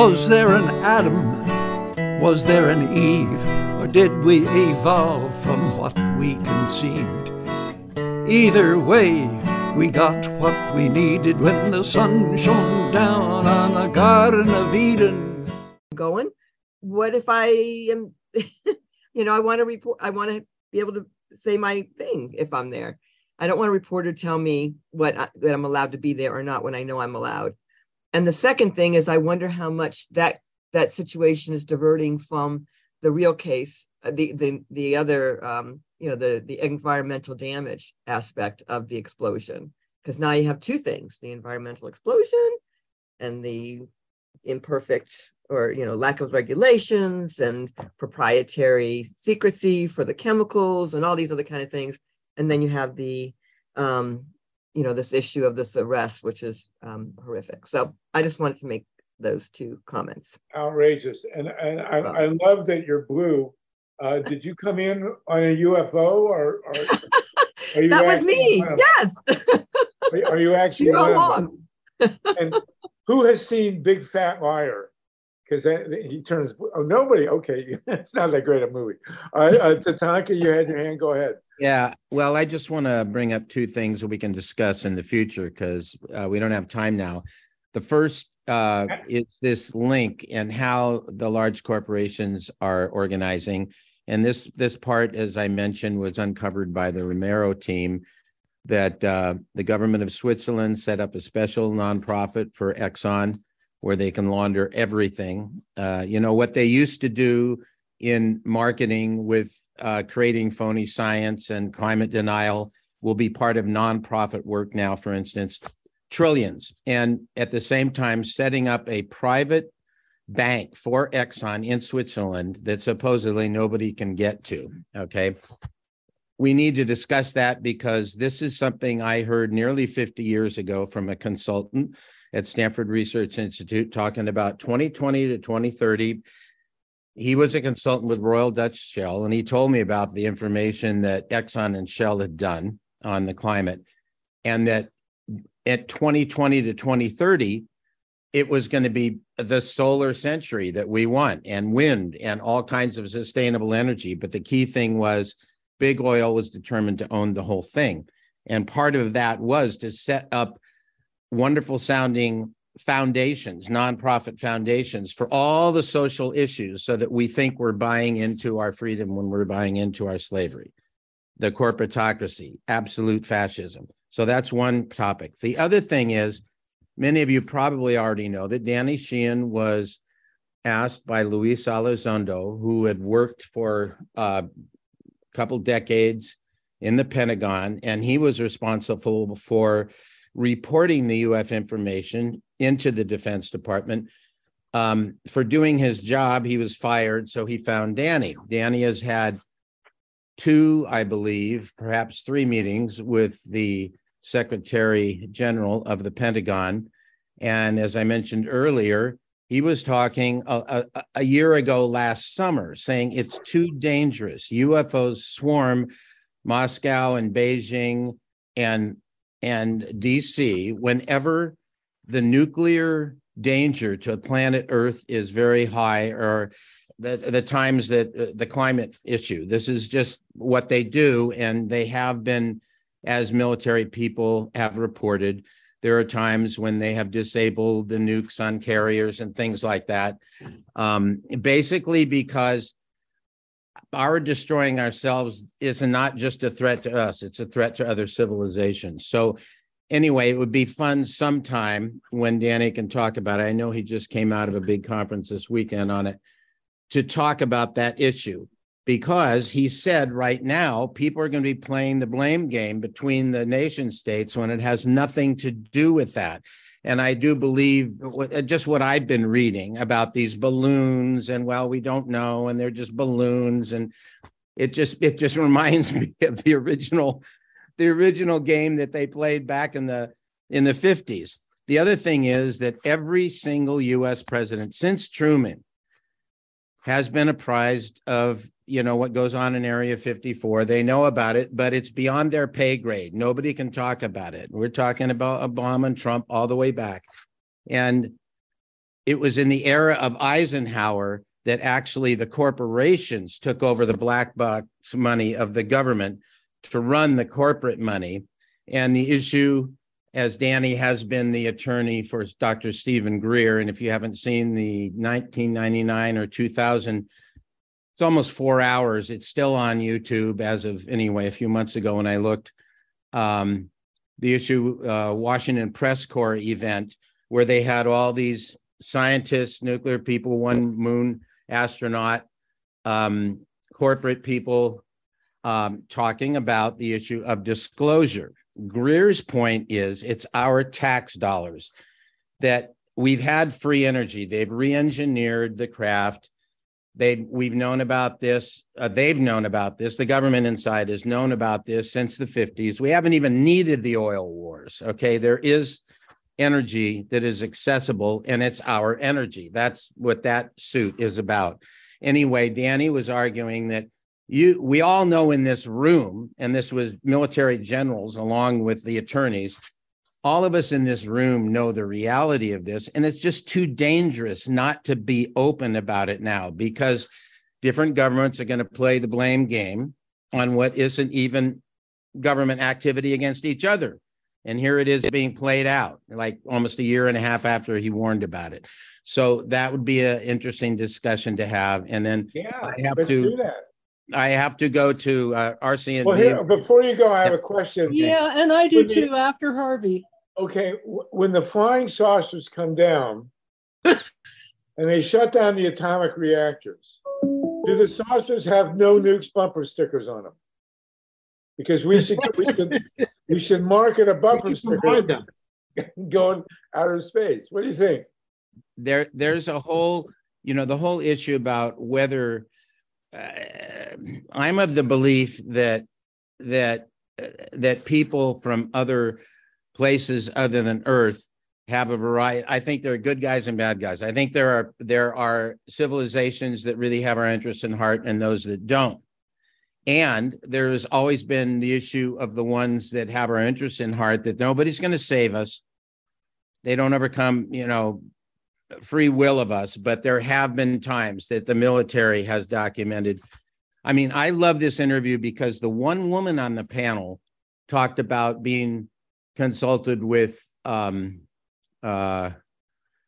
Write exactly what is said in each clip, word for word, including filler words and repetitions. Was there an Adam? Was there an Eve? Or did we evolve from what we conceived? Either way, we got what we needed when the sun shone down on the Garden of Eden. Going, what if I am, you know, I want to report, I want to be able to say my thing if I'm there. I don't want a reporter to tell me what I, that I'm allowed to be there or not when I know I'm allowed. And the second thing is, I wonder how much that that situation is diverting from the real case, the the the other, um, you know, the the environmental damage aspect of the explosion. Because now you have two things: the environmental explosion and the imperfect or you know lack of regulations and proprietary secrecy for the chemicals and all these other kind of things. And then you have the, um, you know, this issue of this arrest, which is um, horrific. So I just wanted to make those two comments. Outrageous. And, and I, well. I love that you're blue. Uh, did you come in on a U F O or? or are you that was me, one? Yes. are, are you actually? You're wrong. And who has seen Big Fat Liar? Because he turns, oh, nobody. Okay, it's not that great a movie. Uh, uh, Tatanka, you had your hand, go ahead. Yeah, well, I just want to bring up two things that we can discuss in the future because uh, we don't have time now. The first uh, is this link and how the large corporations are organizing. And this this part, as I mentioned, was uncovered by the Romero team that uh, the government of Switzerland set up a special nonprofit for Exxon where they can launder everything. Uh, you know, what they used to do in marketing with Uh, creating phony science and climate denial will be part of nonprofit work now, for instance, trillions. And at the same time, setting up a private bank for Exxon in Switzerland that supposedly nobody can get to. Okay. We need to discuss that because this is something I heard nearly fifty years ago from a consultant at Stanford Research Institute talking about twenty twenty to twenty thirty. He was a consultant with Royal Dutch Shell, and he told me about the information that Exxon and Shell had done on the climate, and that at twenty twenty to twenty thirty, it was going to be the solar century that we want, and wind, and all kinds of sustainable energy. But the key thing was Big Oil was determined to own the whole thing. And part of that was to set up wonderful sounding foundations, nonprofit foundations for all the social issues so that we think we're buying into our freedom when we're buying into our slavery, the corporatocracy, absolute fascism. So that's one topic. The other thing is, many of you probably already know that Danny Sheehan was asked by Luis Elizondo, who had worked for a couple decades in the Pentagon, and he was responsible for reporting the U F information into the Defense Department. Um, for doing his job, he was fired, so he found Danny. Danny has had two, I believe, perhaps three meetings with the Secretary General of the Pentagon. And as I mentioned earlier, he was talking a, a, a year ago last summer, saying it's too dangerous. U F Os swarm Moscow and Beijing and and D C whenever the nuclear danger to planet Earth is very high, or the, the times that uh, the climate issue. This is just what they do, and they have been, as military people have reported, there are times when they have disabled the nukes on carriers and things like that, um, basically because our destroying ourselves is not just a threat to us, it's a threat to other civilizations. So anyway, it would be fun sometime when Danny can talk about it. I know he just came out of a big conference this weekend on it to talk about that issue, because he said right now people are going to be playing the blame game between the nation states when it has nothing to do with that. And I do believe just what I've been reading about these balloons and, well, we don't know, and they're just balloons. And it just it just reminds me of the original the original game that they played back in the in the fifties. The other thing is that every single U S president since Truman has been apprised of, you know, what goes on in Area fifty-four. They know about it, but it's beyond their pay grade. Nobody can talk about it. We're talking about Obama and Trump all the way back. And It was in the era of Eisenhower that actually the corporations took over the black box money of the government to run the corporate money. And the issue, as Danny has been the attorney for Doctor Stephen Greer, and if you haven't seen the nineteen ninety-nine or two thousand, it's almost four hours. It's still on YouTube as of, anyway, a few months ago when I looked. Um, the issue, uh, Washington Press Corps event, where they had all these scientists, nuclear people, one moon astronaut, um, corporate people um, talking about the issue of disclosure. Greer's point is it's our tax dollars that we've had free energy. They've re-engineered the craft. They we've known about this. Uh, they've known about this. The government inside has known about this since the fifties. We haven't even needed the oil wars. Okay, there is energy that is accessible, and it's our energy. That's what that suit is about. Anyway, Danny was arguing that you, we all know in this room, and this was military generals along with the attorneys, all of us in this room know the reality of this, and it's just too dangerous not to be open about it now, because different governments are going to play the blame game on what isn't even government activity against each other. And here it is being played out, like almost a year and a half after he warned about it. So that would be an interesting discussion to have. And then yeah, I have let's to do that. I have to go to uh, R C and D. Well, here, before you go, I have a question. Yeah, and I do when too. The, after Harvey. Okay, when the flying saucers come down and they shut down the atomic reactors, do the saucers have no nukes bumper stickers on them? Because we should we should we should market a bumper sticker them going out of space. What do you think? There, there's a whole, you know, the whole issue about whether. Uh, I'm of the belief that that uh, that people from other places other than Earth have a variety. I think there are good guys and bad guys. I think there are there are civilizations that really have our interests in heart and those that don't. And there has always been the issue of the ones that have our interests in heart, that nobody's going to save us. They don't overcome, you know, free will of us, but there have been times that the military has documented. I mean, I love this interview because the one woman on the panel talked about being consulted with, um, uh,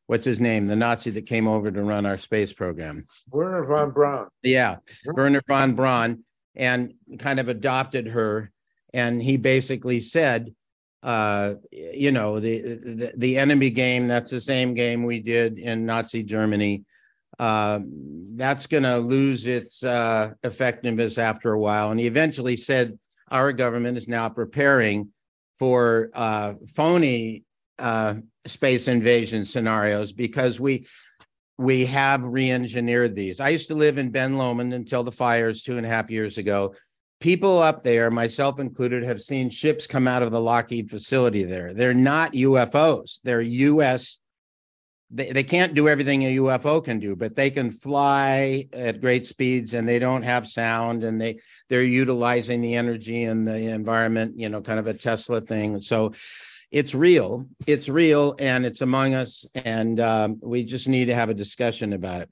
what's his name? The Nazi that came over to run our space program. Wernher von Braun. Yeah, Wernher von Braun, and kind of adopted her. And he basically said, Uh, you know, the, the the enemy game, that's the same game we did in Nazi Germany. Uh, that's going to lose its uh, effectiveness after a while. And he eventually said, our government is now preparing for uh, phony uh, space invasion scenarios because we we have re-engineered these. I used to live in Ben Lomond until the fires two and a half years ago. People up there, myself included, have seen ships come out of the Lockheed facility there. They're not U F Os. They're U S They, they can't do everything a U F O can do, but they can fly at great speeds, and they don't have sound, and they, they're utilizing the energy and the environment, you know, kind of a Tesla thing. So it's real. It's real, and it's among us, and um, we just need to have a discussion about it.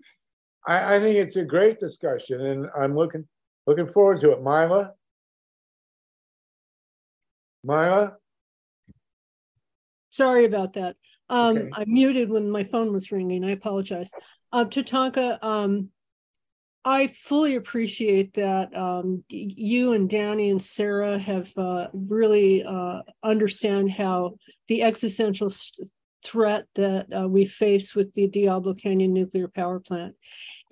I, I think it's a great discussion, and I'm looking... Looking forward to it. Myla? Myla? Sorry about that. Um, okay. I muted when my phone was ringing. I apologize. Uh, Tatanka, um, I fully appreciate that um, you and Danny and Sarah have uh, really uh, understand how the existential threat that uh, we face with the Diablo Canyon nuclear power plant.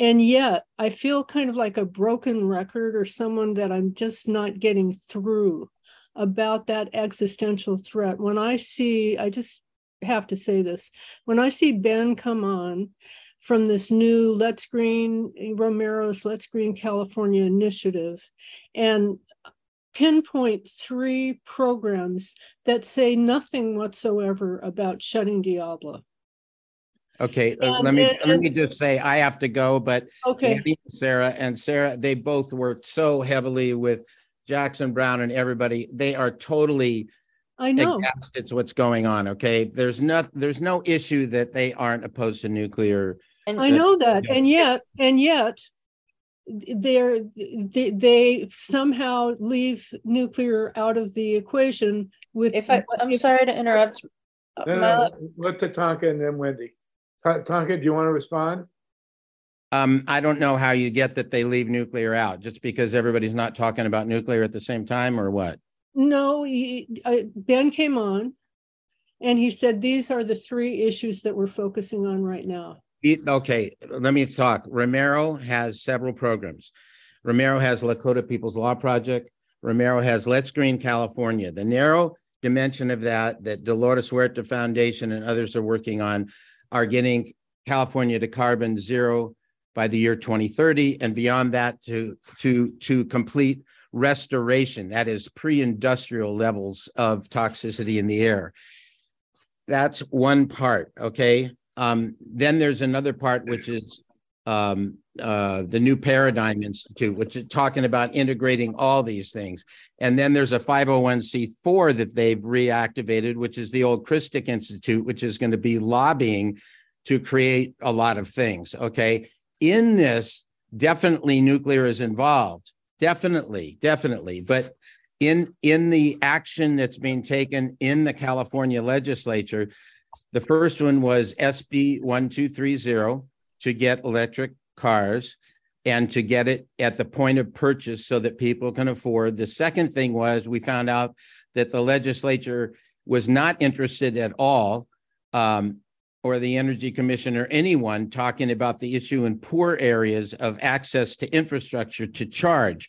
And yet I feel kind of like a broken record or someone that I'm just not getting through about that existential threat. When I see, I just have to say this, when I see Ben come on from this new Let's Green, Romero's Let's Green California initiative, and pinpoint three programs that say nothing whatsoever about shutting Diablo. Okay, and, let me and, let me just say I have to go, but okay, Andy and Sarah and Sarah, they both worked so heavily with Jackson Brown and everybody. They are totally I know. It's what's going on. Okay. There's no, there's no issue that they aren't opposed to nuclear. And I know that. You know, and yet, and yet they're, they, they somehow leave nuclear out of the equation with. If I, I'm sorry to interrupt. No, no, let's to Tonka and then Wendy. Tonka, do you want to respond? Um, I don't know how you get that they leave nuclear out, just because everybody's not talking about nuclear at the same time, or what? No, he, uh, Ben came on and he said, these are the three issues that we're focusing on right now. It, okay, let me talk. Romero has several programs. Romero has Lakota People's Law Project. Romero has Let's Green California. The narrow dimension of that, that Dolores Huerta Foundation and others are working on, are getting California to carbon zero by the year twenty thirty, and beyond that to, to, to complete restoration, that is pre-industrial levels of toxicity in the air. That's one part, okay? Um, then there's another part, which is um, uh, the New Paradigm Institute, which is talking about integrating all these things. And then there's a five oh one c four that they've reactivated, which is the old Christic Institute, which is going to be lobbying to create a lot of things, okay? In this, definitely nuclear is involved, definitely, definitely. But in, in the action that's being taken in the California legislature, the first one was S B one two three zero to get electric cars and to get it at the point of purchase so that people can afford. The second thing was, we found out that the legislature was not interested at all, um, or the Energy Commission or anyone, talking about the issue in poor areas of access to infrastructure to charge.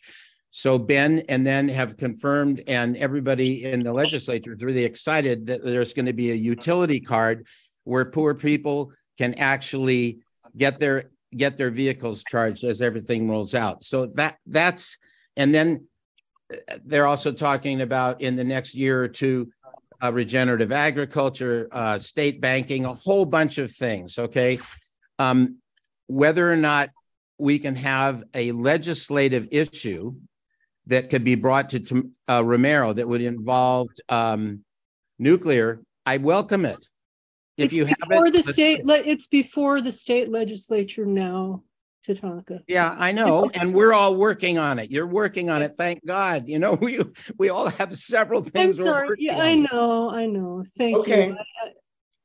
So Ben and then have confirmed, and everybody in the legislature is really excited that there's going to be a utility card where poor people can actually get their get their vehicles charged as everything rolls out. So that that's, and then they're also talking about, in the next year or two, Uh, regenerative agriculture, uh, state banking, a whole bunch of things, okay? Um, whether or not we can have a legislative issue that could be brought to, to uh, Romero that would involve um, nuclear, I welcome it. If it's you before have it, the state, le it's before the state legislature now, Tatanka. Yeah, I know. And we're all working on it. You're working on it. Thank God. You know, we we all have several things. I'm sorry. Yeah, on. I know. I know. Thank okay. you. I,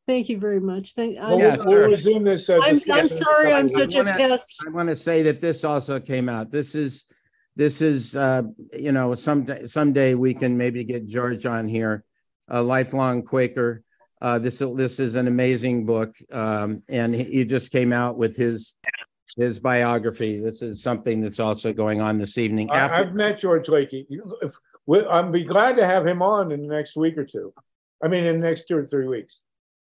thank you very much. Thank well, yeah, we'll sure. resume this. Uh, I'm, I'm sorry. I'm such wanna, a pest. I want to say that this also came out. This is, this is, uh, you know, someday, someday we can maybe get George on here, a lifelong Quaker. Uh, this, this is an amazing book. Um, and he, he just came out with his. His biography. This is something that's also going on this evening. After I've met George Lakey. I'll be glad to have him on in the next week or two. I mean, in the next two or three weeks.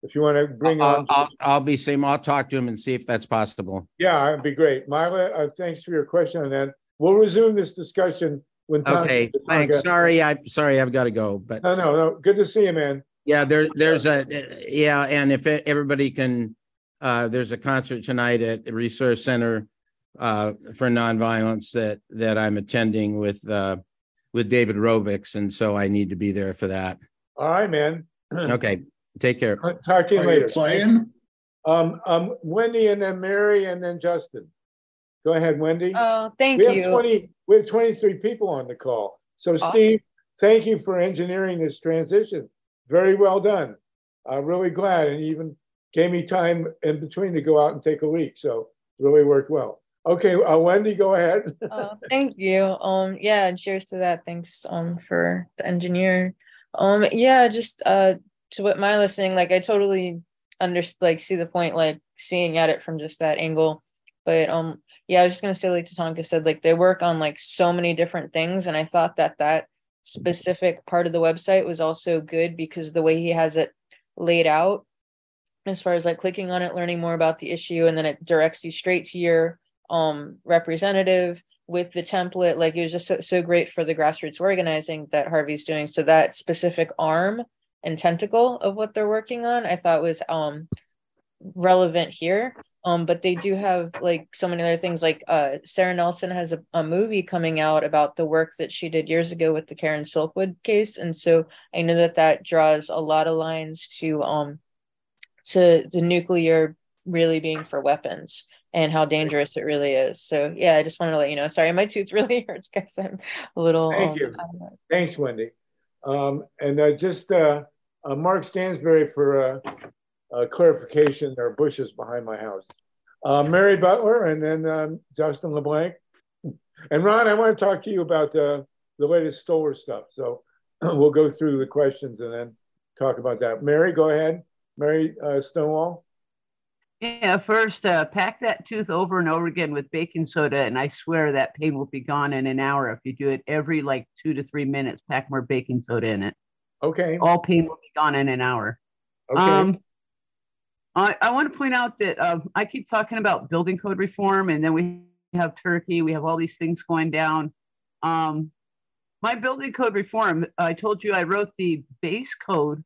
If you want to bring I'll, on. I'll, I'll be same. I'll talk to him and see if that's possible. Yeah, it'd be great. Myla, uh, thanks for your question on that. We'll resume this discussion when. Okay, thanks. Sorry, I'm sorry. I've got to go. But no, no, no. Good to see you, man. Yeah, there, there's a. Yeah, and if it, everybody can. Uh, there's a concert tonight at the Resource Center uh, for Nonviolence that that I'm attending with uh, with David Rovix, and so I need to be there for that. All right, man. Okay, take care. I'll talk to you Are later. You playing? Um, um, Wendy, and then Mary, and then Justin. Go ahead, Wendy. Oh, thank we you. Have twenty, we have twenty-three people on the call. So, awesome. Steve, thank you for engineering this transition. Very well done. I'm really glad, and even. Gave me time in between to go out and take a leak, so really worked well. Okay, uh, Wendy, go ahead. uh, thank you. Um, yeah, and cheers to that. Thanks um for the engineer. Um, yeah, just uh to what my listening, like I totally under like see the point, like seeing at it from just that angle. But um, yeah, I was just gonna say, like Tatanka said, like they work on like so many different things, and I thought that that specific part of the website was also good because the way he has it laid out. As far as like clicking on it, learning more about the issue, and then it directs you straight to your um, representative with the template. Like it was just so, so great for the grassroots organizing that Harvey's doing. So that specific arm and tentacle of what they're working on, I thought was um, relevant here. Um, but they do have like so many other things, like uh, Sarah Nelson has a, a movie coming out about the work that she did years ago with the Karen Silkwood case. And so I know that that draws a lot of lines to um, to the nuclear really being for weapons and how dangerous it really is. So, yeah, I just wanted to let you know. Sorry, my tooth really hurts, guys. I'm a little. Thank you. Um, Thanks, Wendy. Um, and uh, just uh, uh, Mark Stansberry for uh, uh, clarification. There are bushes behind my house. Uh, Mary Butler, and then um, Justin LeBlanc. And Ron, I want to talk to you about uh, the latest solar stuff. So we'll go through the questions and then talk about that. Mary, go ahead. Mary uh, Stonewall. Yeah, first, uh, pack that tooth over and over again with baking soda, and I swear that pain will be gone in an hour. If you do it every like two to three minutes, pack more baking soda in it. Okay. All pain will be gone in an hour. Okay. Um, I, I want to point out that uh, I keep talking about building code reform, and then we have Turkey. We have all these things going down. Um, my building code reform, I told you I wrote the base code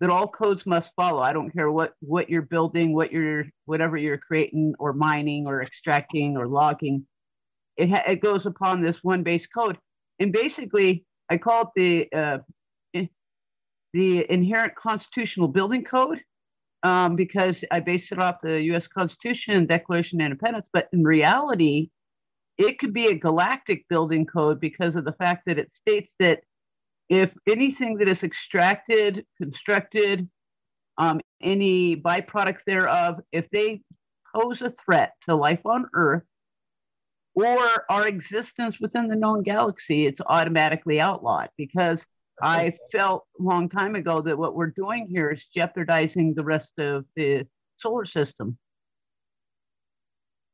that all codes must follow. I don't care what, what you're building, what you're, whatever you're creating or mining or extracting or logging. It, ha it goes upon this one base code. And basically, I call it the, uh, in the inherent constitutional building code um, because I based it off the U S Constitution and Declaration of Independence. But in reality, it could be a galactic building code because of the fact that it states that if anything that is extracted, constructed, um, any byproducts thereof, if they pose a threat to life on Earth or our existence within the known galaxy, it's automatically outlawed. Because I felt a long time ago that what we're doing here is jeopardizing the rest of the solar system.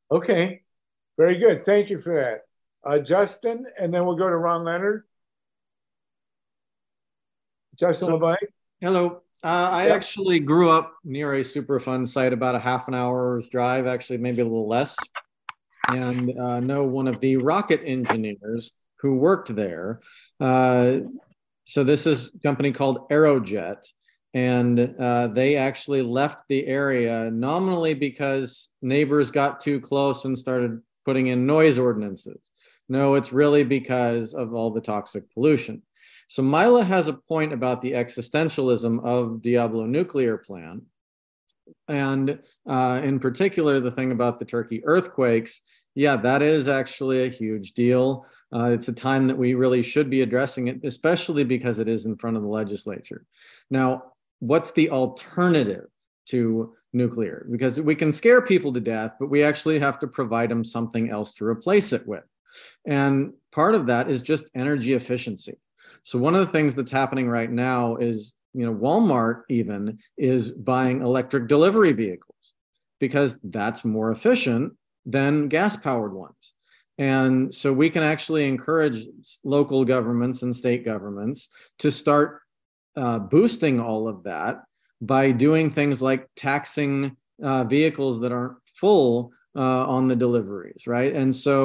Okay, very good. Thank you for that. Uh, Justin, and then we'll go to Ron Leonard. Justin so, LeBlanc. Hello. Uh, I yep. actually grew up near a Superfund site, about a half an hour's drive, actually maybe a little less, and uh, know one of the rocket engineers who worked there. Uh, so this is a company called Aerojet, and uh, they actually left the area nominally because neighbors got too close and started putting in noise ordinances. No, it's really because of all the toxic pollution. So Mila has a point about the existentialism of Diablo nuclear plant, and uh, in particular, the thing about the Turkey earthquakes. Yeah, that is actually a huge deal. Uh, it's a time that we really should be addressing it, especially because it is in front of the legislature. Now, what's the alternative to nuclear? Because we can scare people to death, but we actually have to provide them something else to replace it with. And part of that is just energy efficiency. So one of the things that's happening right now is, you know, Walmart even is buying electric delivery vehicles because that's more efficient than gas-powered ones. And so we can actually encourage local governments and state governments to start uh, boosting all of that by doing things like taxing uh, vehicles that aren't full Uh, on the deliveries, right? And so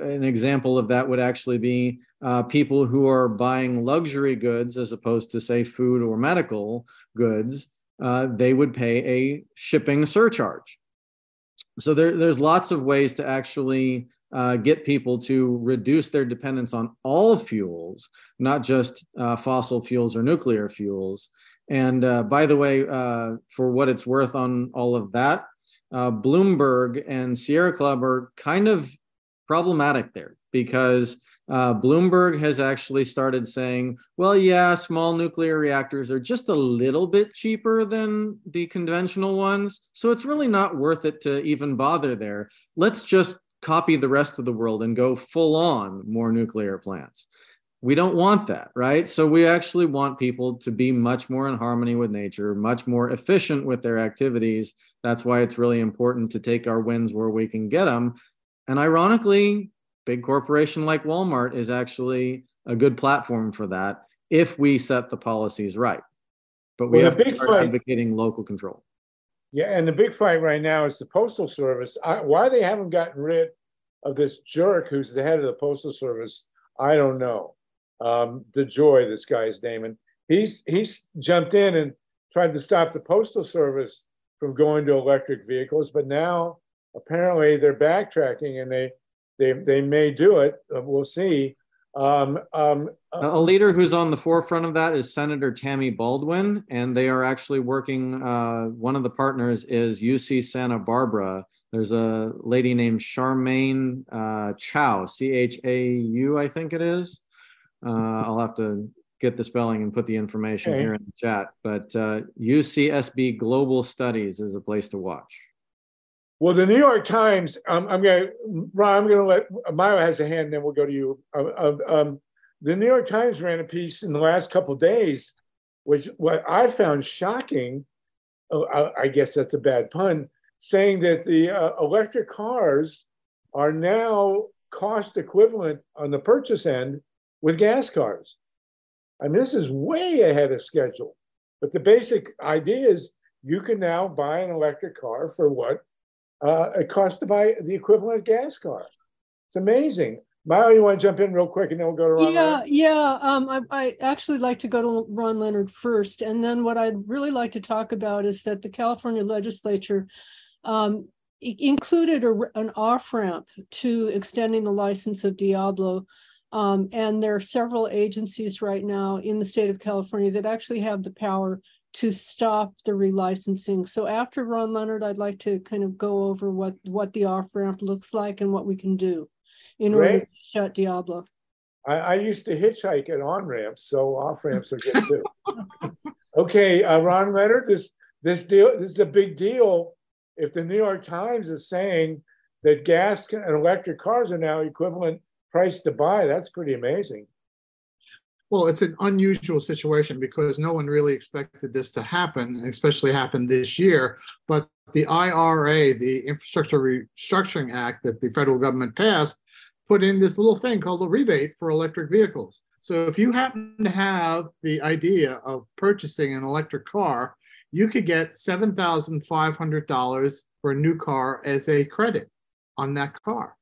an example of that would actually be uh, people who are buying luxury goods as opposed to, say, food or medical goods, uh, they would pay a shipping surcharge. So there, there's lots of ways to actually uh, get people to reduce their dependence on all fuels, not just uh, fossil fuels or nuclear fuels. And uh, by the way, uh, for what it's worth on all of that, Uh, Bloomberg and Sierra Club are kind of problematic there because uh, Bloomberg has actually started saying, well, yeah, small nuclear reactors are just a little bit cheaper than the conventional ones. So it's really not worth it to even bother there. Let's just copy the rest of the world and go full on more nuclear plants. We don't want that, right? So we actually want people to be much more in harmony with nature, much more efficient with their activities. That's why it's really important to take our wins where we can get them. And ironically, big corporation like Walmart is actually a good platform for that if we set the policies right. But we well, have to start fight. advocating local control. Yeah, and the big fight right now is the Postal Service. I, why they haven't gotten rid of this jerk who's the head of the Postal Service, I don't know. Um, DeJoy, this guy's name, and he's he's jumped in and tried to stop the Postal Service from going to electric vehicles, but now apparently they're backtracking, and they they they may do it. We'll see. Um, um, a leader who's on the forefront of that is Senator Tammy Baldwin, and they are actually working. Uh, one of the partners is U C Santa Barbara. There's a lady named Charmaine uh, Chau, C H A U, I think it is. Uh, I'll have to get the spelling and put the information okay. here in the chat. But uh, U C S B Global Studies is a place to watch. Well, the New York Times, um, I'm going to, Ron, I'm going to let, Myra has a hand, then we'll go to you. Uh, um, the New York Times ran a piece in the last couple of days, which what I found shocking, uh, I guess that's a bad pun, saying that the uh, electric cars are now cost equivalent on the purchase end with gas cars. I mean, this is way ahead of schedule. But the basic idea is you can now buy an electric car for what? Uh, it costs to buy the equivalent gas car. It's amazing. Myra, you want to jump in real quick and then we'll go to Ron yeah, Leonard? Yeah, um, I, I actually like to go to Ron Leonard first. And then what I'd really like to talk about is that the California legislature um, included a, an off-ramp to extending the license of Diablo. Um, and there are several agencies right now in the state of California that actually have the power to stop the relicensing. So after Ron Leonard, I'd like to kind of go over what, what the off-ramp looks like and what we can do in Great. order to shut Diablo. I, I used to hitchhike at on-ramps, so off-ramps are good too. Okay, uh, Ron Leonard, this, this, deal, this is a big deal. If the New York Times is saying that gas can, and electric cars are now equivalent price to buy, that's pretty amazing. Well, it's an unusual situation because no one really expected this to happen, especially happen this year. But the I R A, the Infrastructure Restructuring Act that the federal government passed, put in this little thing called a rebate for electric vehicles. So if you happen to have the idea of purchasing an electric car, you could get seven thousand five hundred dollars for a new car as a credit on that car.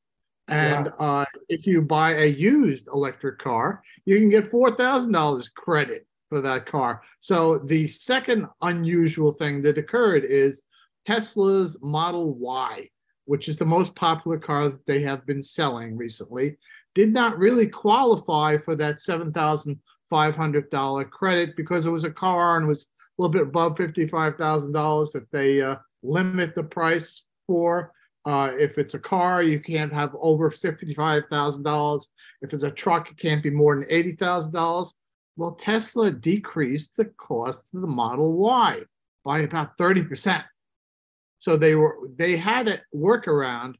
And yeah. uh, if you buy a used electric car, you can get four thousand dollars credit for that car. So the second unusual thing that occurred is Tesla's Model Y, which is the most popular car that they have been selling recently, did not really qualify for that seven thousand five hundred dollars credit because it was a car and was a little bit above fifty-five thousand dollars that they uh, limit the price for. Uh, if it's a car, you can't have over fifty-five thousand dollars. If it's a truck, it can't be more than eighty thousand dollars. Well, Tesla decreased the cost of the Model Y by about thirty percent. So they were they had a workaround.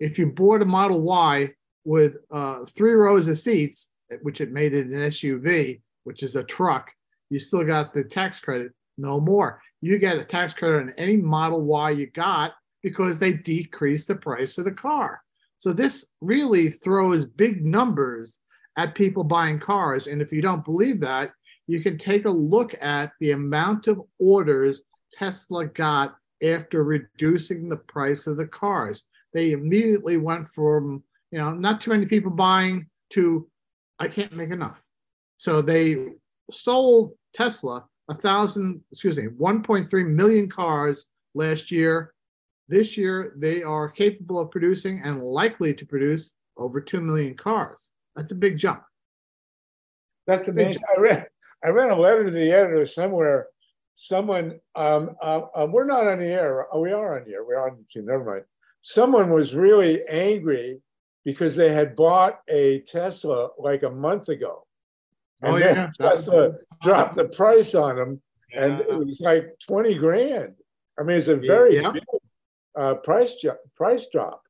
If you bought a Model Y with uh, three rows of seats, which it made it an S U V, which is a truck, you still got the tax credit, no more. You get a tax credit on any Model Y you got, because they decrease the price of the car. So this really throws big numbers at people buying cars. And if you don't believe that, you can take a look at the amount of orders Tesla got after reducing the price of the cars. They immediately went from, you know, not too many people buying to, I can't make enough. So they sold Tesla a thousand, excuse me, one point three million cars last year. This year, they are capable of producing and likely to produce over two million cars. That's a big jump. That's a big amazing. jump. I read, I read a letter to the editor somewhere. Someone, um, uh, uh, we're not on the air. Oh, we are on the air. We're on, never mind. Someone was really angry because they had bought a Tesla like a month ago. And oh, yeah. then Tesla dropped the price on them, yeah. and it was like twenty grand. I mean, it's a very yeah. big Uh, price, price drop.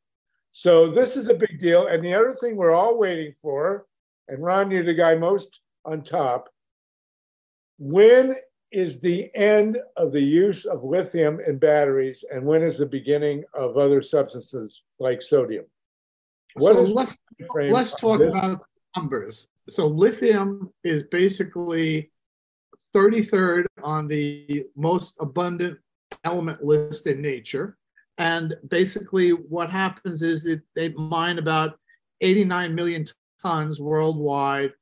So this is a big deal. And the other thing we're all waiting for, and Ron, you're the guy most on top, when is the end of the use of lithium in batteries, and when is the beginning of other substances like sodium? What so is let's, let's talk this? about numbers. So lithium is basically thirty-third on the most abundant element list in nature. And basically what happens is that they mine about eighty-nine million tons worldwide,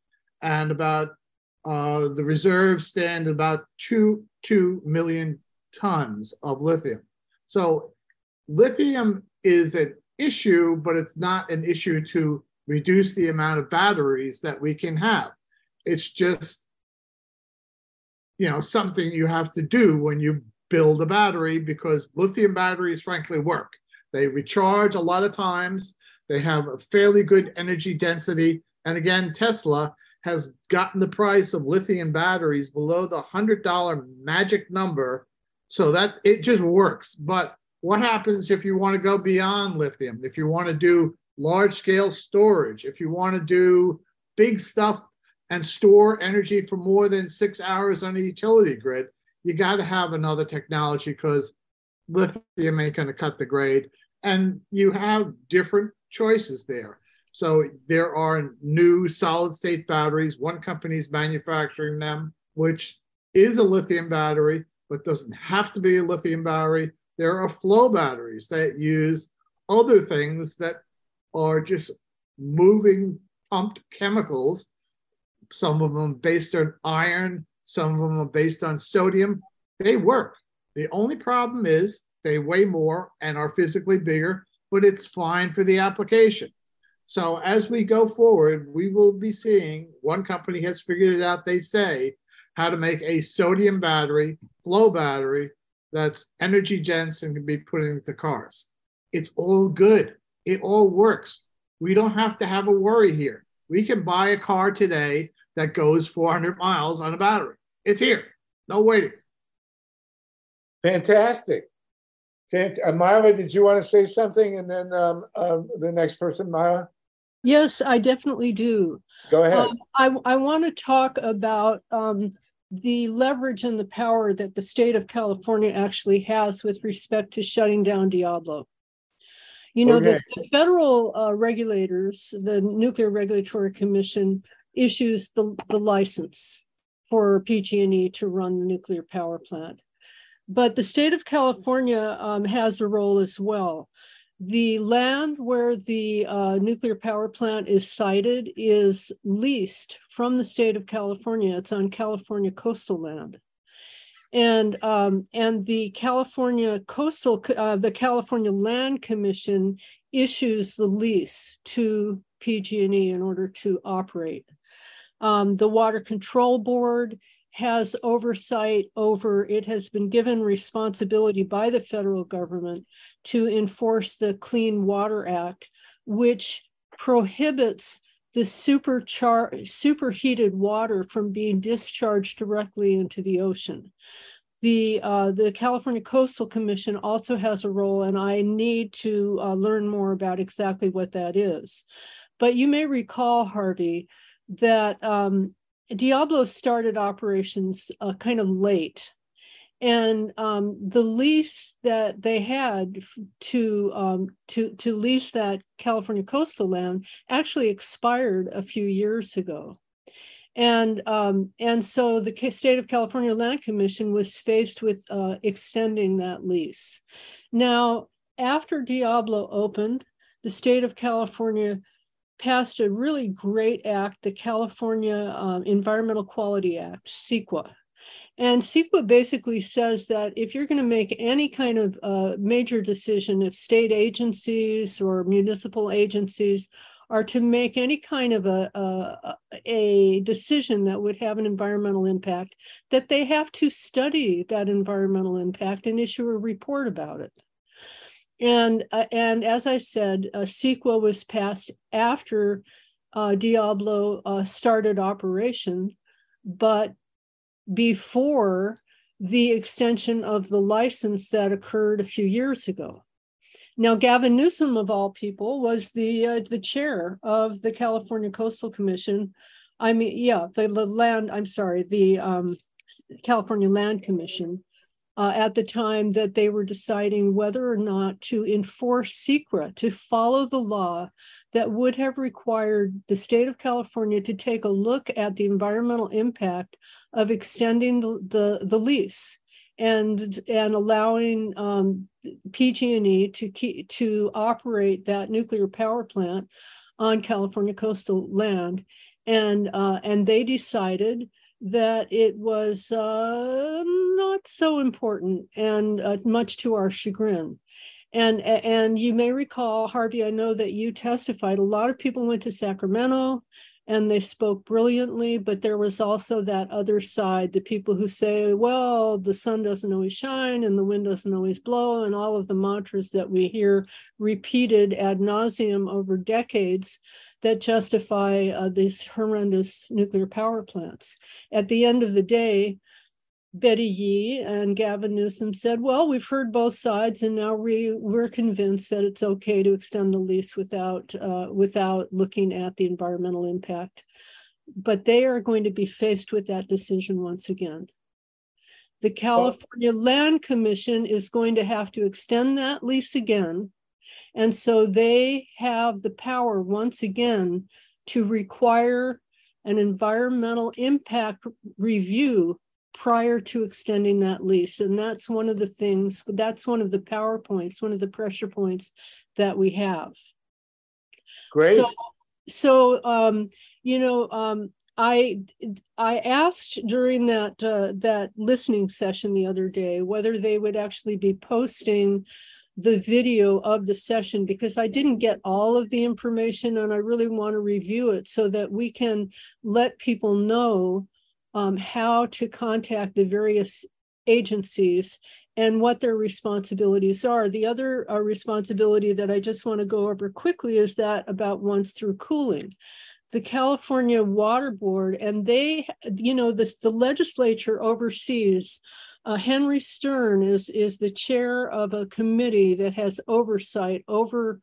and about uh, the reserves stand at about two, two million tons of lithium. So lithium is an issue, but it's not an issue to reduce the amount of batteries that we can have. It's just, you know, something you have to do when you build a battery, because lithium batteries, frankly, work. They recharge a lot of times. They have a fairly good energy density. And again, Tesla has gotten the price of lithium batteries below the one hundred dollar magic number, so that it just works. But what happens if you want to go beyond lithium? If you want to do large-scale storage, if you want to do big stuff and store energy for more than six hours on a utility grid, you got to have another technology, because lithium ain't going to cut the grade. And you have different choices there. So there are new solid-state batteries. One company is manufacturing them, which is a lithium battery, but doesn't have to be a lithium battery. There are flow batteries that use other things that are just moving pumped chemicals. Some of them based on iron, some of them are based on sodium. They work. The only problem is they weigh more and are physically bigger, but it's fine for the application. So as we go forward, we will be seeing, one company has figured it out, they say, how to make a sodium battery, flow battery, that's energy dense and can be put into cars. It's all good. It all works. We don't have to have a worry here. We can buy a car today that goes four hundred miles on a battery. It's here. No waiting. Fantastic. Uh, Myla, did you want to say something, and then um, uh, the next person, Myla? Yes, I definitely do. Go ahead. Um, I, I want to talk about um, the leverage and the power that the state of California actually has with respect to shutting down Diablo. You know, okay. the, the federal uh, regulators, the Nuclear Regulatory Commission, issues the, the license for P G and E to run the nuclear power plant. But the state of California um, has a role as well. The land where the uh, nuclear power plant is sited is leased from the state of California. It's on California coastal land. And, um, and the California coastal, uh, the California Land Commission issues the lease to P G and E in order to operate. Um, the Water Control Board has oversight over, it has been given responsibility by the federal government to enforce the Clean Water Act, which prohibits the superchar- superheated water from being discharged directly into the ocean. The, uh, the California Coastal Commission also has a role, and I need to uh, learn more about exactly what that is. But you may recall, Harvey, that um, Diablo started operations uh, kind of late, and um, the lease that they had to, um, to, to lease that California coastal land actually expired a few years ago. And, um, and so the state of California Land Commission was faced with uh, extending that lease. Now, after Diablo opened, the state of California passed a really great act, the California um, Environmental Quality Act, CEQA. And CEQA basically says that if you're going to make any kind of uh, major decision, if state agencies or municipal agencies are to make any kind of a, a, a decision that would have an environmental impact, that they have to study that environmental impact and issue a report about it. And, uh, and as I said, uh, CEQA was passed after uh, Diablo uh, started operation, but before the extension of the license that occurred a few years ago. Now, Gavin Newsom, of all people, was the, uh, the chair of the California Coastal Commission. I mean, yeah, the, the land, I'm sorry, the um, California Land Commission. Uh, at the time that they were deciding whether or not to enforce CEQA, to follow the law that would have required the state of California to take a look at the environmental impact of extending the, the, the lease and, and allowing um, P G and E to, keep, to operate that nuclear power plant on California coastal land. And, uh, and they decided that it was uh, not so important, and uh, much to our chagrin. And, and you may recall, Harvey, I know that you testified, a lot of people went to Sacramento and they spoke brilliantly, but there was also that other side, the people who say, well, the sun doesn't always shine and the wind doesn't always blow, and all of the mantras that we hear repeated ad nauseum over decades that justify uh, these horrendous nuclear power plants. At the end of the day, Betty Yee and Gavin Newsom said, well, we've heard both sides, and now we, we're convinced that it's okay to extend the lease without, uh, without looking at the environmental impact. But they are going to be faced with that decision once again. The California Land Commission is going to have to extend that lease again. And so they have the power once again to require an environmental impact review prior to extending that lease. And that's one of the things, that's one of the power points, one of the pressure points that we have. Great. So, so um, you know, um, I I asked during that uh, that listening session the other day whether they would actually be posting the video of the session, because I didn't get all of the information and I really want to review it so that we can let people know um, how to contact the various agencies and what their responsibilities are. The other uh, responsibility that I just want to go over quickly is that about once through cooling. The California Water Board, and they, you know, this, the legislature oversees. Uh, Henry Stern is, is the chair of a committee that has oversight over,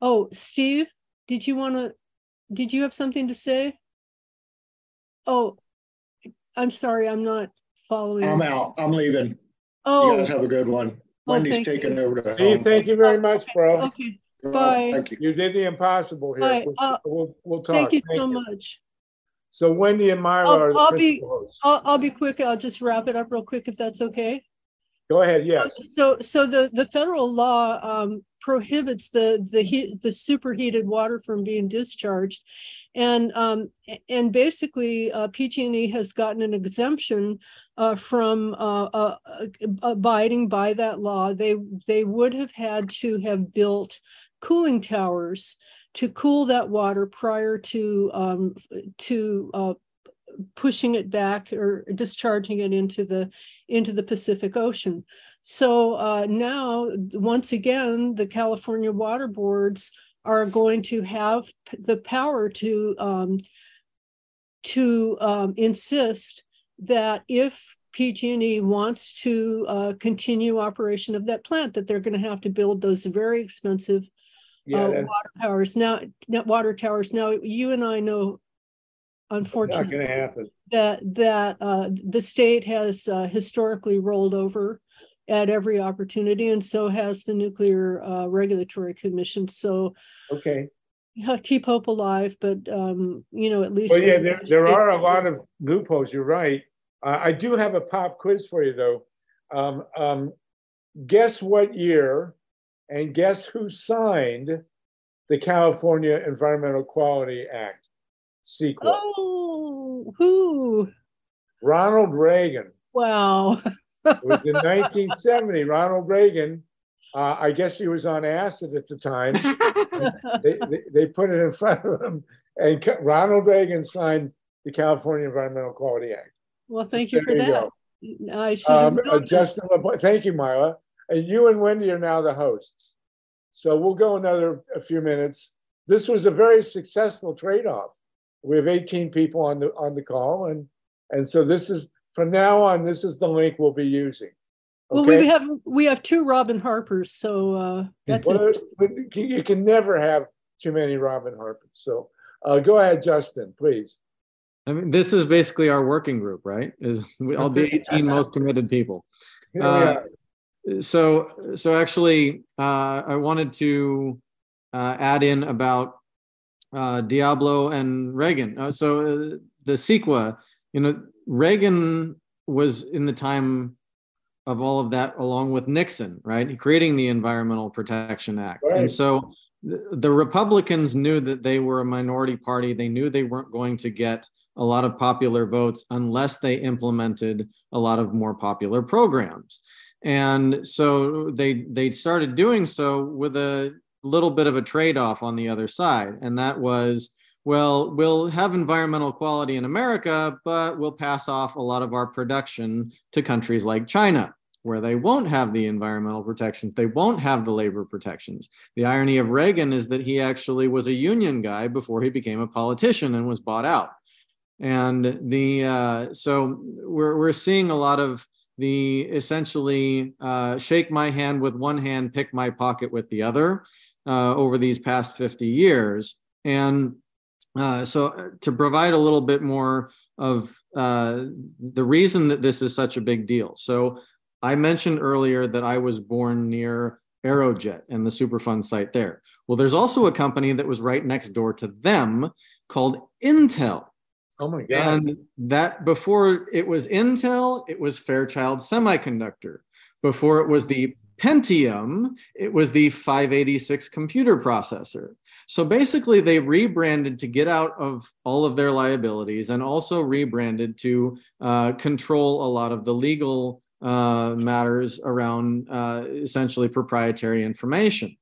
oh, Steve, did you want to, did you have something to say? Oh, I'm sorry, I'm not following. I'm out, I'm leaving. Oh. You guys have a good one. Wendy's oh, taking you. over to Steve, home. Thank you very much, bro. Okay, okay. Bye. Thank you. You did the impossible here. Right. We'll, uh, we'll, we'll talk. Thank you thank so you. much. So Wendy and Myra I'll, are the I'll be hosts. I'll, I'll be quick. I'll just wrap it up real quick, if that's okay. Go ahead. Yes. So so the the federal law um, prohibits the the heat, the superheated water from being discharged, and um, and basically uh, P G and E has gotten an exemption uh, from uh, uh, abiding by that law. They they would have had to have built cooling towers to cool that water prior to um, to uh, pushing it back or discharging it into the into the Pacific Ocean. So uh, now, once again, the California water boards are going to have the power to um, to um, insist that if P G and E wants to uh, continue operation of that plant, that they're going to have to build those very expensive Yeah, uh, water towers now. Water towers now. You and I know, unfortunately, that that uh, the state has uh, historically rolled over at every opportunity, and so has the Nuclear uh, Regulatory Commission. So, okay, uh, keep hope alive, but um, you know, at least. Well, yeah, there there are a lot of loopholes. You're right. Uh, I do have a pop quiz for you, though. Um, um, guess what year. And guess who signed the California Environmental Quality Act sequel? Oh, who? Ronald Reagan. Wow. It was in nineteen seventy. Ronald Reagan, uh, I guess he was on acid at the time. they, they, they put it in front of him. And Ronald Reagan signed the California Environmental Quality Act. Well, thank so you for that. You I should um, uh, Justin LeBlanc, thank you, Myra. And you and Wendy are now the hosts. So we'll go another a few minutes. This was a very successful trade-off. We have eighteen people on the on the call. And, and so this is, from now on, this is the link we'll be using. Okay? Well, we have we have two Robin Harpers, so uh, that's well, you can never have too many Robin Harpers. So uh, go ahead, Justin, please. I mean, this is basically our working group, right? Is all the eighteen most committed people. Uh, yeah. So, so actually, uh, I wanted to uh, add in about uh, Diablo and Reagan. Uh, so uh, the CEQA, you know, Reagan was in the time of all of that, along with Nixon, right? Creating the Environmental Protection Act. Right. And so th the Republicans knew that they were a minority party. They knew they weren't going to get a lot of popular votes unless they implemented a lot of more popular programs. And so they they started doing so with a little bit of a trade-off on the other side. And that was, well, we'll have environmental quality in America, but we'll pass off a lot of our production to countries like China, where they won't have the environmental protections, they won't have the labor protections. The irony of Reagan is that he actually was a union guy before he became a politician and was bought out. And the uh, so we're, we're seeing a lot of the essentially uh, shake my hand with one hand, pick my pocket with the other uh, over these past fifty years. And uh, so to provide a little bit more of uh, the reason that this is such a big deal. So I mentioned earlier that I was born near Aerojet and the Superfund site there. Well, there's also a company that was right next door to them called Intel. Oh my God. And that before it was Intel, it was Fairchild Semiconductor. Before it was the Pentium, it was the five eighty-six computer processor. So basically they rebranded to get out of all of their liabilities and also rebranded to uh, control a lot of the legal uh, matters around uh, essentially proprietary information.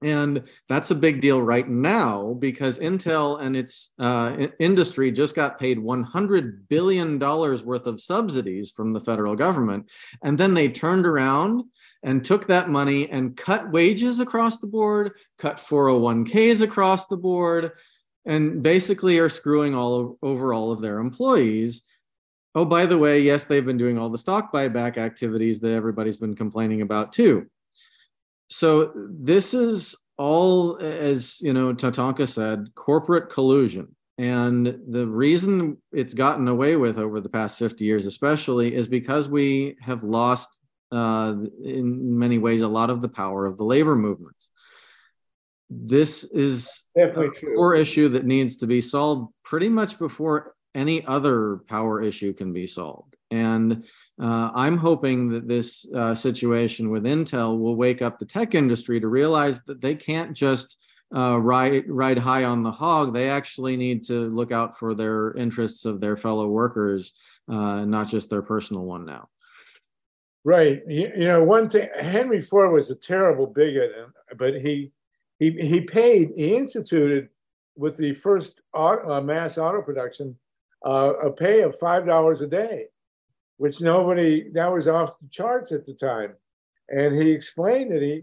And that's a big deal right now because Intel and its uh, industry just got paid one hundred billion dollars worth of subsidies from the federal government. And then they turned around and took that money and cut wages across the board, cut four oh one Ks across the board, and basically are screwing all over all of their employees. Oh, by the way, yes, they've been doing all the stock buyback activities that everybody's been complaining about too. So this is all, as you know, Tatanka said, corporate collusion. And the reason it's gotten away with over the past fifty years, especially, is because we have lost, uh, in many ways, a lot of the power of the labor movements. This is definitely a core issue that needs to be solved pretty much before any other power issue can be solved. And uh, I'm hoping that this uh, situation with Intel will wake up the tech industry to realize that they can't just uh, ride, ride high on the hog. They actually need to look out for their interests of their fellow workers, uh, not just their personal one now. Right. You, you know, one thing, Henry Ford was a terrible bigot, but he, he, he paid, he instituted with the first auto, uh, mass auto production, uh, a pay of five dollars a day. Which nobody, that was off the charts at the time. And he explained that he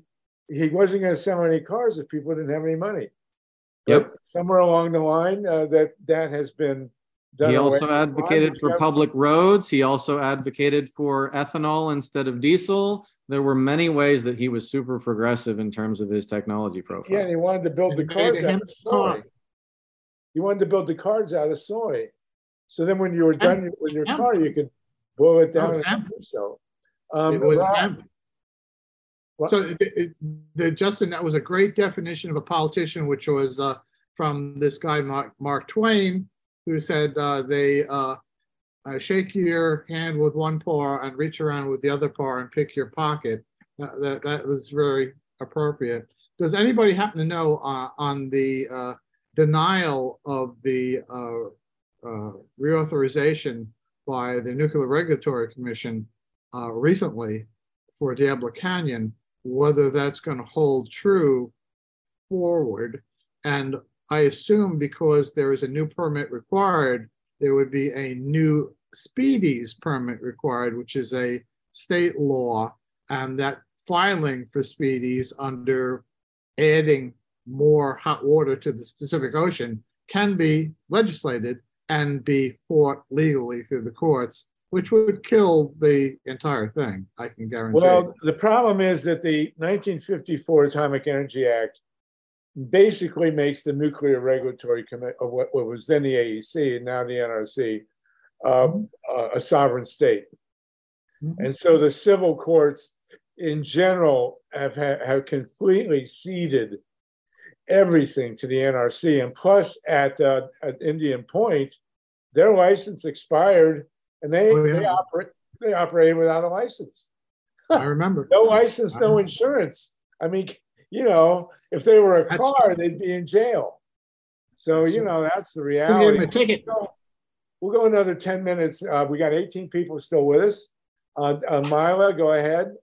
he wasn't going to sell any cars if people didn't have any money. Yep. But somewhere along the line, uh, that, that has been done. He also advocated for public roads. He also advocated for ethanol instead of diesel. There were many ways that he was super progressive in terms of his technology profile. Yeah, and he wanted to build the cars out of soy. He wanted to build the cars out of soy. So then when you were done with your car, you could boil it down. And so, um, it was Rob, so it, it, the, Justin, that was a great definition of a politician, which was uh, from this guy Mark, Mark Twain, who said uh, they uh, uh, shake your hand with one paw and reach around with the other paw and pick your pocket. Uh, that that was very appropriate. Does anybody happen to know uh, on the uh, denial of the uh, uh, reauthorization by the Nuclear Regulatory Commission uh, recently for Diablo Canyon, whether that's going to hold true forward? And I assume because there is a new permit required, there would be a new Speedies permit required, which is a state law, and that filing for Speedies under adding more hot water to the Pacific Ocean can be legislated and be fought legally through the courts, which would kill the entire thing, I can guarantee. Well, the problem is that the nineteen fifty-four Atomic Energy Act basically makes the Nuclear Regulatory Commission, of what was then the A E C and now the N R C, um, a sovereign state. Mm-hmm. And so the civil courts in general have, have completely ceded everything to the N R C, and plus at, uh, at Indian Point, their license expired, and they oh, yeah. they, oper they operated without a license. I remember no license, no insurance. I mean, you know, if they were a that's car, true. They'd be in jail. So that's you true. know, that's the reality. We'll go, we'll go another ten minutes. Uh, we got eighteen people still with us. Uh, uh, Marla, go ahead.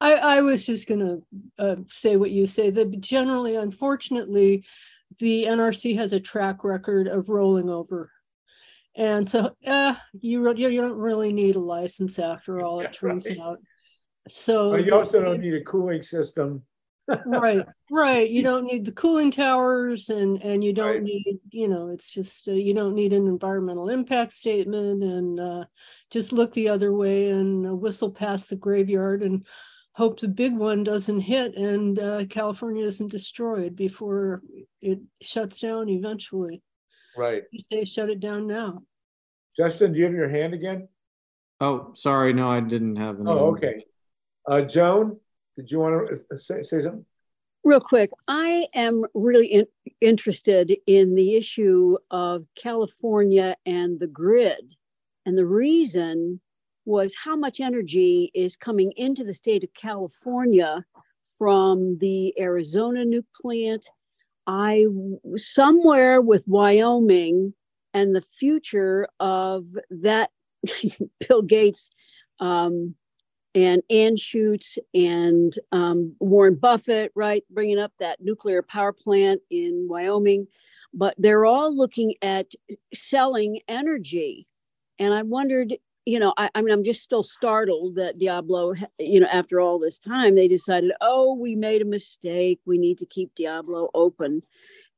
I, I was just going to uh, say what you say, that generally, unfortunately, the N R C has a track record of rolling over. And so uh, you, you don't really need a license after all, it turns right. out. So well, you also don't need a cooling system. Right, right. You don't need the cooling towers, and and you don't right. need, you know, it's just uh, you don't need an environmental impact statement, and uh, just look the other way and whistle past the graveyard and hope the big one doesn't hit and uh, California isn't destroyed before it shuts down eventually. Right. They shut it down now. Justin, do you have your hand again? Oh, sorry. No, I didn't have any. Oh, okay. Uh, Joan, did you want to say, say something? Real quick, I am really in, interested in the issue of California and the grid. And the reason was how much energy is coming into the state of California from the Arizona nuke plant, I somewhere with Wyoming, and the future of that Bill Gates um, and Ann Schutz and um, Warren Buffett, right, bringing up that nuclear power plant in Wyoming. But they're all looking at selling energy. And I wondered, you know, I, I mean, I'm just still startled that Diablo, you know, after all this time, they decided, oh, we made a mistake. We need to keep Diablo open.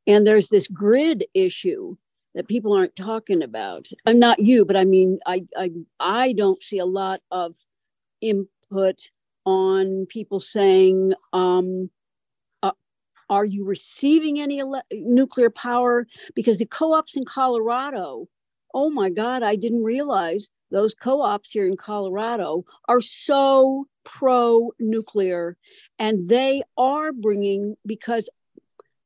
And there's this grid issue that people aren't talking about. I'm not you, but I mean, I, I, I don't see a lot of input on people saying, um, uh, are you receiving any ele- nuclear power? Because the co-ops in Colorado, oh my God, I didn't realize those co-ops here in Colorado are so pro-nuclear. And they are bringing, because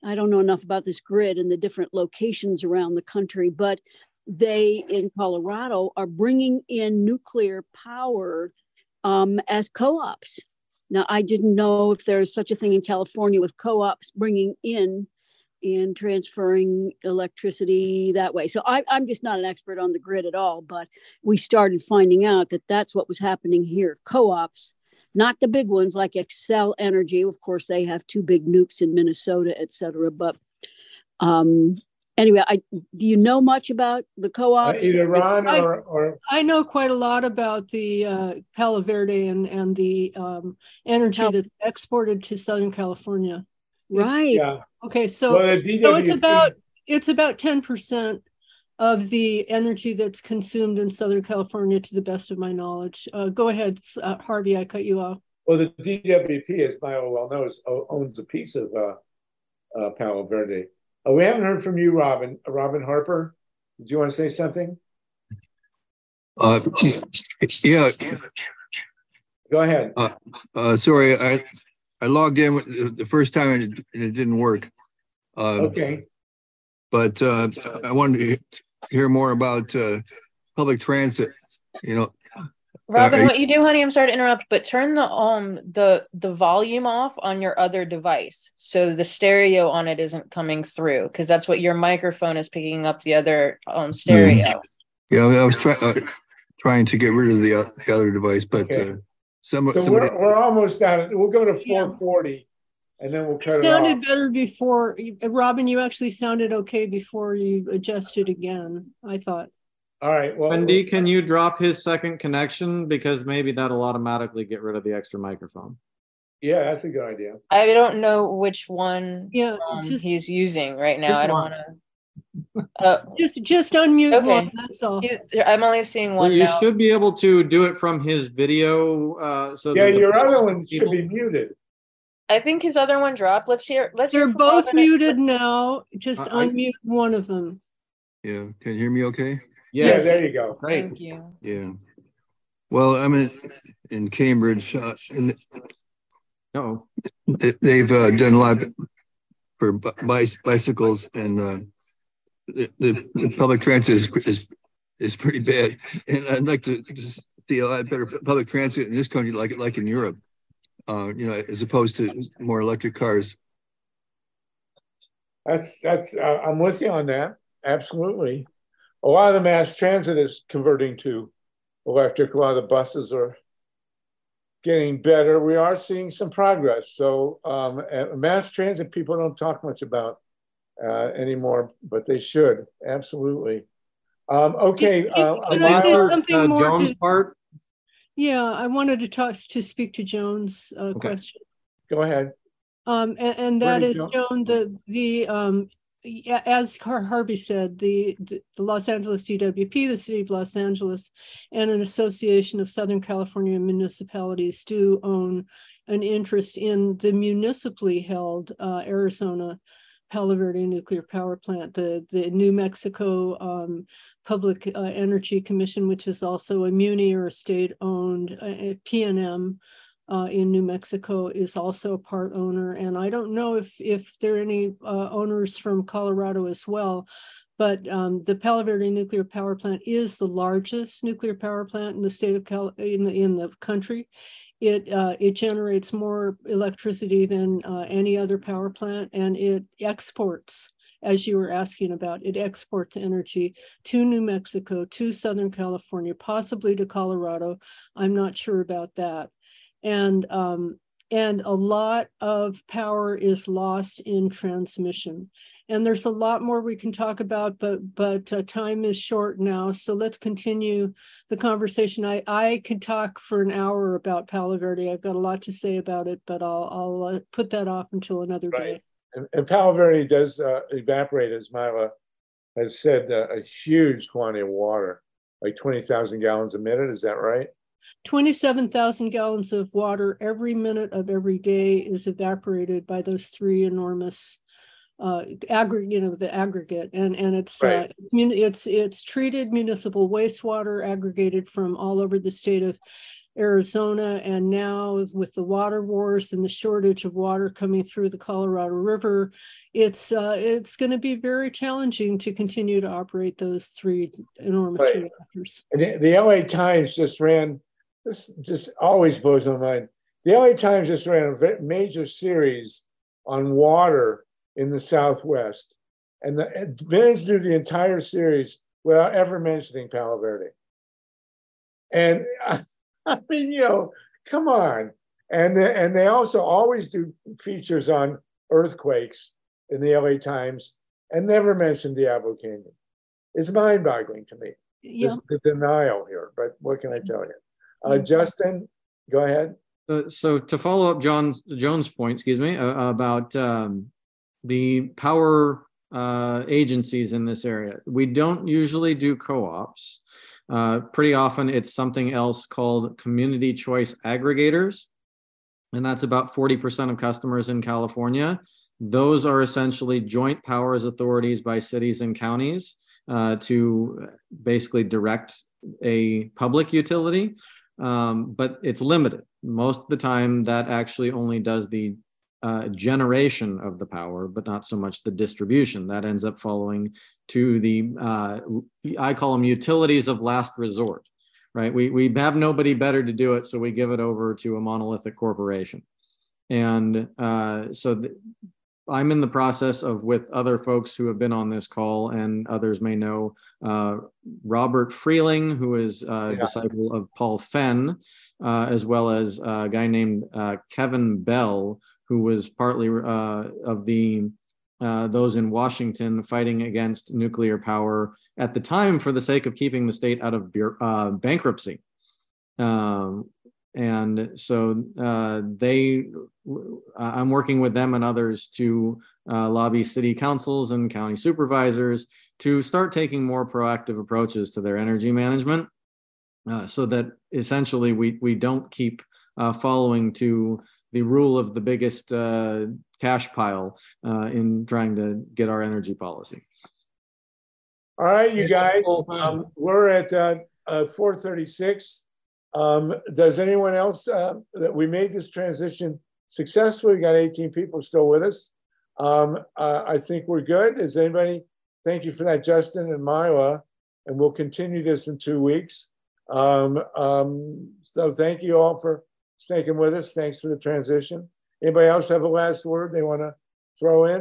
I don't know enough about this grid and the different locations around the country, but they in Colorado are bringing in nuclear power Um, as co-ops. Now, I didn't know if there's such a thing in California with co-ops bringing in and transferring electricity that way. So I, I'm just not an expert on the grid at all, but we started finding out that that's what was happening here. Co-ops, not the big ones like Xcel Energy. Of course, they have two big nukes in Minnesota, et cetera. But um, anyway, I, do you know much about the co-ops? Uh, either Ron I, or, or... I know quite a lot about the uh, Palo Verde and, and the um, energy Cal- that's exported to Southern California. Right. Yeah. Okay, so, well, D W- so it's about it's about ten percent of the energy that's consumed in Southern California, to the best of my knowledge. Uh, go ahead, uh, Harvey, I cut you off. Well, the D W P, as Maya well knows, owns a piece of uh, uh, Palo Verde. Oh, we haven't heard from you, Robin. Robin Harper, do you want to say something? Uh, yeah. Go ahead. Uh, uh, sorry, I I logged in the first time and it, and it didn't work. Uh, okay. But uh, I wanted to hear more about uh, public transit. You know, Robin, uh, what you do, honey? I'm sorry to interrupt, but turn the um the the volume off on your other device so the stereo on it isn't coming through, because that's what your microphone is picking up, the other um stereo. Yeah, I was try, uh, trying to get rid of the, uh, the other device, but okay. uh, some so somebody... we're we're almost out. We'll go to four forty, yeah. and then we'll cut it, it off. Sounded better before, Robin. You actually sounded okay before you adjusted again, I thought. All right. Well, Wendy, can you drop his second connection? Because maybe that'll automatically get rid of the extra microphone. Yeah, that's a good idea. I don't know which one yeah, um, just, he's using right now. I don't want to. Uh, just just unmute okay. one. That's all. He's, I'm only seeing one. Well, you now. should be able to do it from his video. Uh, so yeah, your other one should be muted. I think his other one dropped. Let's hear. Let's. They're hear both muted now. Just uh, unmute I, one of them. Yeah. Can you hear me okay? Yes. Yeah, there you go. Great. Thank you. Yeah. Well, I'm in, in Cambridge. Uh, and no, they've uh, done a lot for bi- bicycles, and uh, the, the, the public transit is, is is pretty bad. And I'd like to just see a lot better public transit in this country, like like in Europe. Uh, you know, as opposed to more electric cars. That's that's. Uh, I'm with you on that. Absolutely. A lot of the mass transit is converting to electric. A lot of the buses are getting better. We are seeing some progress. So um, mass transit, people don't talk much about uh, anymore, but they should, absolutely. Um, okay, can, uh, can I say something uh, more Jones to, part? Yeah, I wanted to talk to speak to Joan's uh, okay. question. Go ahead. Um, and, and that is, Joan, Joan the the um, as Harvey said, the, the the Los Angeles D W P, the City of Los Angeles, and an association of Southern California municipalities do own an interest in the municipally held uh, Arizona Palo Verde nuclear power plant, the, the New Mexico um, Public uh, Energy Commission, which is also a muni or a state-owned uh, P and M uh, in New Mexico, is also a part owner. And I don't know if, if there are any uh, owners from Colorado as well, but um, the Palo Verde nuclear power plant is the largest nuclear power plant in the state of Cal in the, in the country. It, uh, it generates more electricity than uh, any other power plant, and it exports, as you were asking about, it exports energy to New Mexico, to Southern California, possibly to Colorado. I'm not sure about that. And, um, and a lot of power is lost in transmission. And there's a lot more we can talk about, but but uh, time is short now. So let's continue the conversation. I, I could talk for an hour about Palo Verde. I've got a lot to say about it, but I'll, I'll uh, put that off until another right. day. And, and Palo Verde does uh, evaporate, as Myla has said, uh, a huge quantity of water, like twenty thousand gallons a minute. Is that right? twenty-seven thousand gallons of water every minute of every day is evaporated by those three enormous Uh, aggregate, you know, the aggregate, and and it's right. uh, it's it's treated municipal wastewater aggregated from all over the state of Arizona, and now with the water wars and the shortage of water coming through the Colorado River, it's uh, it's going to be very challenging to continue to operate those three enormous right. reactors. The, the L A Times just ran. This just always blows my mind. The L A Times just ran a major series on water in the Southwest, and the, managed to do the entire series without ever mentioning Palo Verde. And I, I mean, you know, come on. And, the, and they also always do features on earthquakes in the L A Times and never mention Diablo Canyon. It's mind-boggling to me, yeah. This, the denial here, but what can I tell you? Uh, Justin, go ahead. Uh, so to follow up John's, Joan's point, excuse me, uh, about um, the power uh, agencies in this area. We don't usually do co-ops. Uh, pretty often it's something else called community choice aggregators. And that's about forty percent of customers in California. Those are essentially joint powers authorities by cities and counties uh, to basically direct a public utility, um, but it's limited. Most of the time that actually only does the Uh, generation of the power, but not so much the distribution. That ends up following to the, uh, I call them utilities of last resort, right? We, we have nobody better to do it, so we give it over to a monolithic corporation. And uh, so th I'm in the process of, with other folks who have been on this call and others may know, uh, Robert Freeling, who is a yeah. disciple of Paul Fenn, uh, as well as a guy named uh, Kevin Bell, who was partly uh, of the uh, those in Washington fighting against nuclear power at the time for the sake of keeping the state out of uh, bankruptcy. Um, and so uh, they, I'm working with them and others to uh, lobby city councils and county supervisors to start taking more proactive approaches to their energy management uh, so that essentially we, we don't keep uh, following to the rule of the biggest uh, cash pile uh, in trying to get our energy policy. All right, you guys, um, we're at uh, uh, four thirty-six. Um, does anyone else, uh, that we made this transition successfully, we got eighteen people still with us. Um, uh, I think we're good. Is anybody, thank you for that, Justin and Myla, and we'll continue this in two weeks. Um, um, so thank you all for sticking with us. Thanks for the transition. Anybody else have a last word they want to throw in?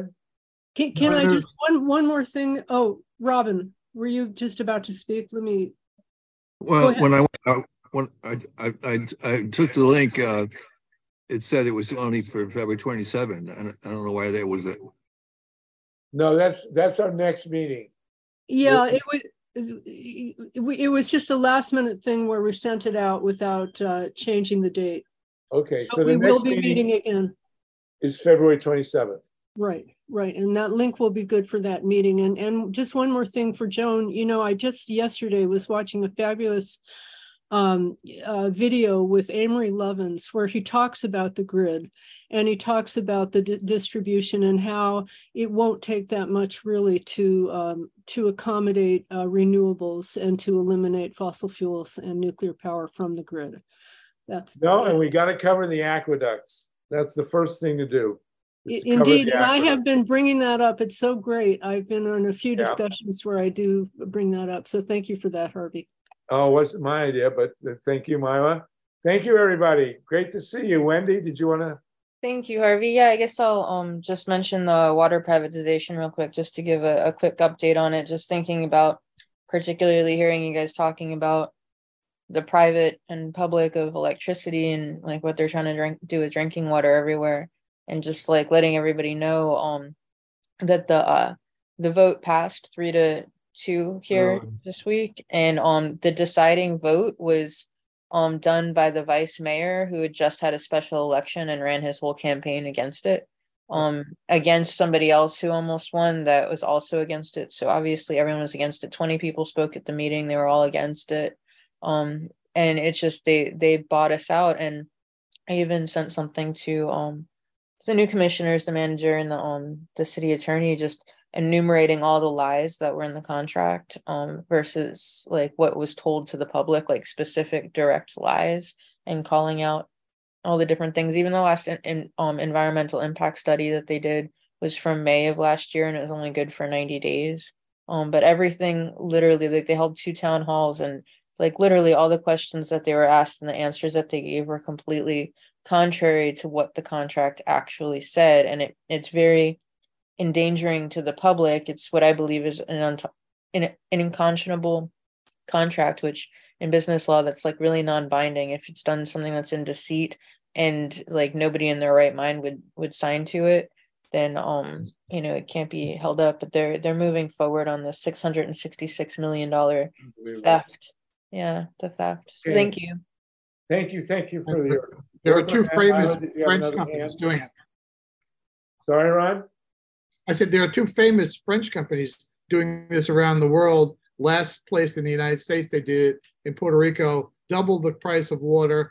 Can, can I just, one one more thing? Oh, Robin, were you just about to speak? Let me. Well, when I went, when I, I, I, I took the link, uh, it said it was only for February twenty-seventh. I don't know why that was it. No, that's that's our next meeting. Yeah, it was it was just a last minute thing where we sent it out without uh, changing the date. Okay, so, so the we next will be meeting, meeting again. Is February twenty-seventh. Right, right, and that link will be good for that meeting. And and just one more thing for Joan. You know, I just yesterday was watching a fabulous Um, uh, video with Amory Lovins where he talks about the grid and he talks about the di distribution and how it won't take that much really to um, to accommodate uh, renewables and to eliminate fossil fuels and nuclear power from the grid. That's no, and we got to cover the aqueducts. That's the first thing to do. It, to indeed, and I have been bringing that up. It's so great. I've been on a few yeah. discussions where I do bring that up. So thank you for that, Harvey. Oh, wasn't my idea, but thank you, Myla. Thank you, everybody. Great to see you. Wendy, did you want to? Thank you, Harvey. Yeah, I guess I'll um, just mention the water privatization real quick, just to give a, a quick update on it. Just thinking about, particularly hearing you guys talking about the private and public of electricity and like what they're trying to drink, do with drinking water everywhere. And just like letting everybody know um, that the uh, the vote passed three to two here um, this week, and um the deciding vote was um done by the vice mayor, who had just had a special election and ran his whole campaign against it, um against somebody else who almost won that was also against it. So obviously everyone was against it. Twenty people spoke at the meeting. They were all against it, um and it's just they they bought us out. And I even sent something to um the new commissioners, the manager, and the um the city attorney, just enumerating all the lies that were in the contract um, versus like what was told to the public, like specific direct lies, and calling out all the different things. Even the last in, in, um, environmental impact study that they did was from May of last year, and it was only good for ninety days. Um, but everything literally, like they held two town halls, and like literally all the questions that they were asked and the answers that they gave were completely contrary to what the contract actually said. And it it's very endangering to the public. It's what I believe is an, an unconscionable contract, which in business law, that's like really non-binding. If it's done something that's in deceit and like nobody in their right mind would would sign to it, then um you know it can't be held up. But they're they're moving forward on the six hundred sixty-six million dollar theft. Yeah, the theft. So okay. Thank you. Thank you. Thank you for your. There are two famous French companies doing it. Sorry, Ron. I said there are two famous French companies doing this around the world. Last place in the United States, they did it in Puerto Rico, doubled the price of water.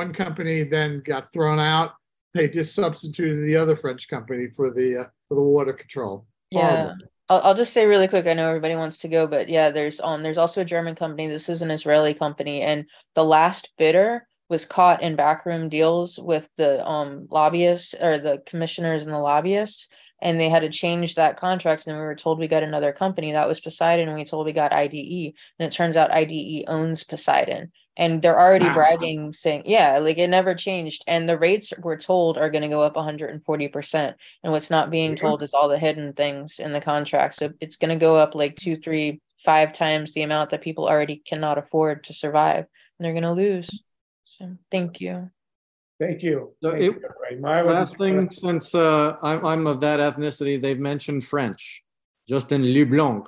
One company then got thrown out. They just substituted the other French company for the uh, for the water control. Yeah, I'll, I'll just say really quick. I know everybody wants to go, but yeah, there's um there's also a German company. This is an Israeli company, and the last bidder was caught in backroom deals with the um lobbyists or the commissioners and the lobbyists. And they had to change that contract. And then we were told we got another company. That was Poseidon. And we told we got I D E. And it turns out I D E owns Poseidon. And they're already wow. bragging, saying, yeah, like it never changed. And the rates we're told are going to go up one hundred forty percent. And what's not being yeah. told is all the hidden things in the contract. So it's going to go up like two, three, five times the amount that people already cannot afford to survive. And they're going to lose. So thank you. Thank you. So Thank it, you. Right. My last thing, correct. since uh, I'm, I'm of that ethnicity, they've mentioned French, just in Leblanc.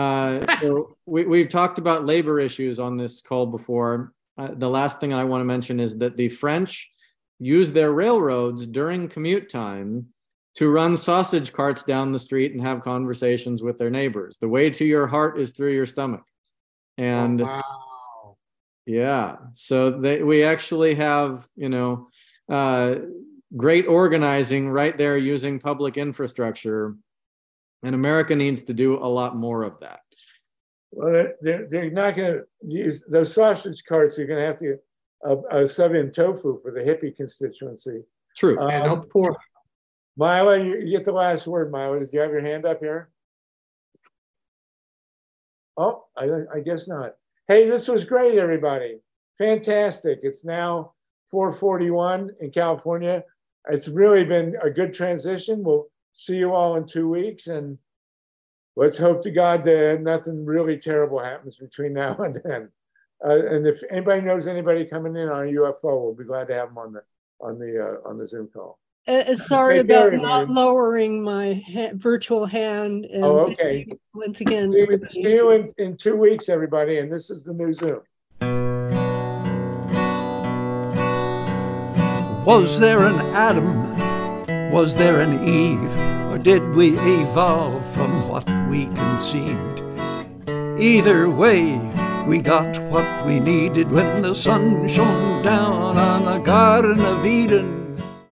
Uh, so we, we've talked about labor issues on this call before. Uh, the last thing I want to mention is that the French use their railroads during commute time to run sausage carts down the street and have conversations with their neighbors. The way to your heart is through your stomach. And. Oh, wow. Yeah, so they, we actually have, you know, uh, great organizing right there using public infrastructure, and America needs to do a lot more of that. Well, they're, they're not going to use those sausage carts. You're going to have to uh, uh, sub in tofu for the hippie constituency. True. Um, and no pork. Myla, you, you get the last word, Myla. Did you have your hand up here? Oh, I, I guess not. Hey, this was great, everybody. Fantastic. It's now four forty-one in California. It's really been a good transition. We'll see you all in two weeks. And let's hope to God that nothing really terrible happens between now and then. Uh, and if anybody knows anybody coming in on a U F O, we'll be glad to have them on the on the uh, on the Zoom call. Uh, sorry about not me. lowering my ha virtual hand. And oh, okay. Once again, see, see you in, in two weeks, everybody. And this is the new Zoom. Was there an Adam? Was there an Eve? Or did we evolve from what we conceived? Either way, we got what we needed when the sun shone down on the Garden of Eden.